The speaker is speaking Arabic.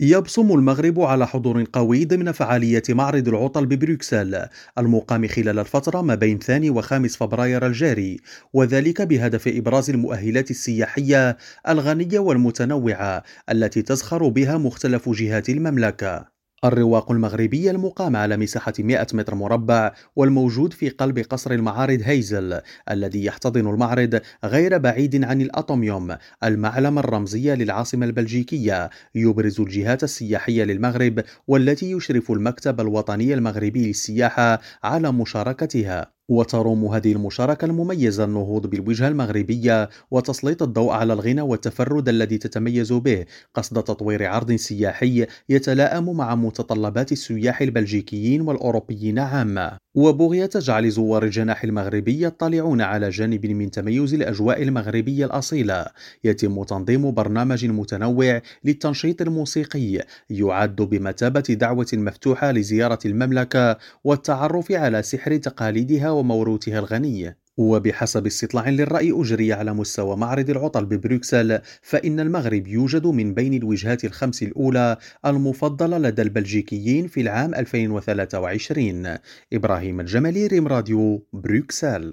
يبصم المغرب على حضور قوي ضمن فعالية معرض العطل ببروكسل المقام خلال الفترة ما بين 2 و5 فبراير الجاري، وذلك بهدف إبراز المؤهلات السياحية الغنية والمتنوعة التي تزخر بها مختلف جهات المملكة. الرواق المغربي المقام على مساحة 100 متر مربع والموجود في قلب قصر المعارض هيزل الذي يحتضن المعرض غير بعيد عن الأطوميوم المعلم الرمزي للعاصمة البلجيكية، يبرز الجهات السياحية للمغرب والتي يشرف المكتب الوطني المغربي للسياحة على مشاركتها. وتروم هذه المشاركة المميزة النهوض بالوجهة المغربية وتسليط الضوء على الغنى والتفرد الذي تتميز به، قصد تطوير عرض سياحي يتلائم مع متطلبات السياح البلجيكيين والأوروبيين عامة، وبغية تجعل زوار الجناح المغربي يطلعون على جانب من تميز الأجواء المغربية الأصيلة. يتم تنظيم برنامج متنوع للتنشيط الموسيقي يعد بمثابة دعوة مفتوحة لزيارة المملكة والتعرف على سحر تقاليدها وموروثها الغني. وبحسب استطلاع للرأي أجري على مستوى معرض العطل ببروكسل، فإن المغرب يوجد من بين الوجهات 5 الأولى المفضلة لدى البلجيكيين في العام 2023. إبراهيم الجمالي، ريم راديو، بروكسل.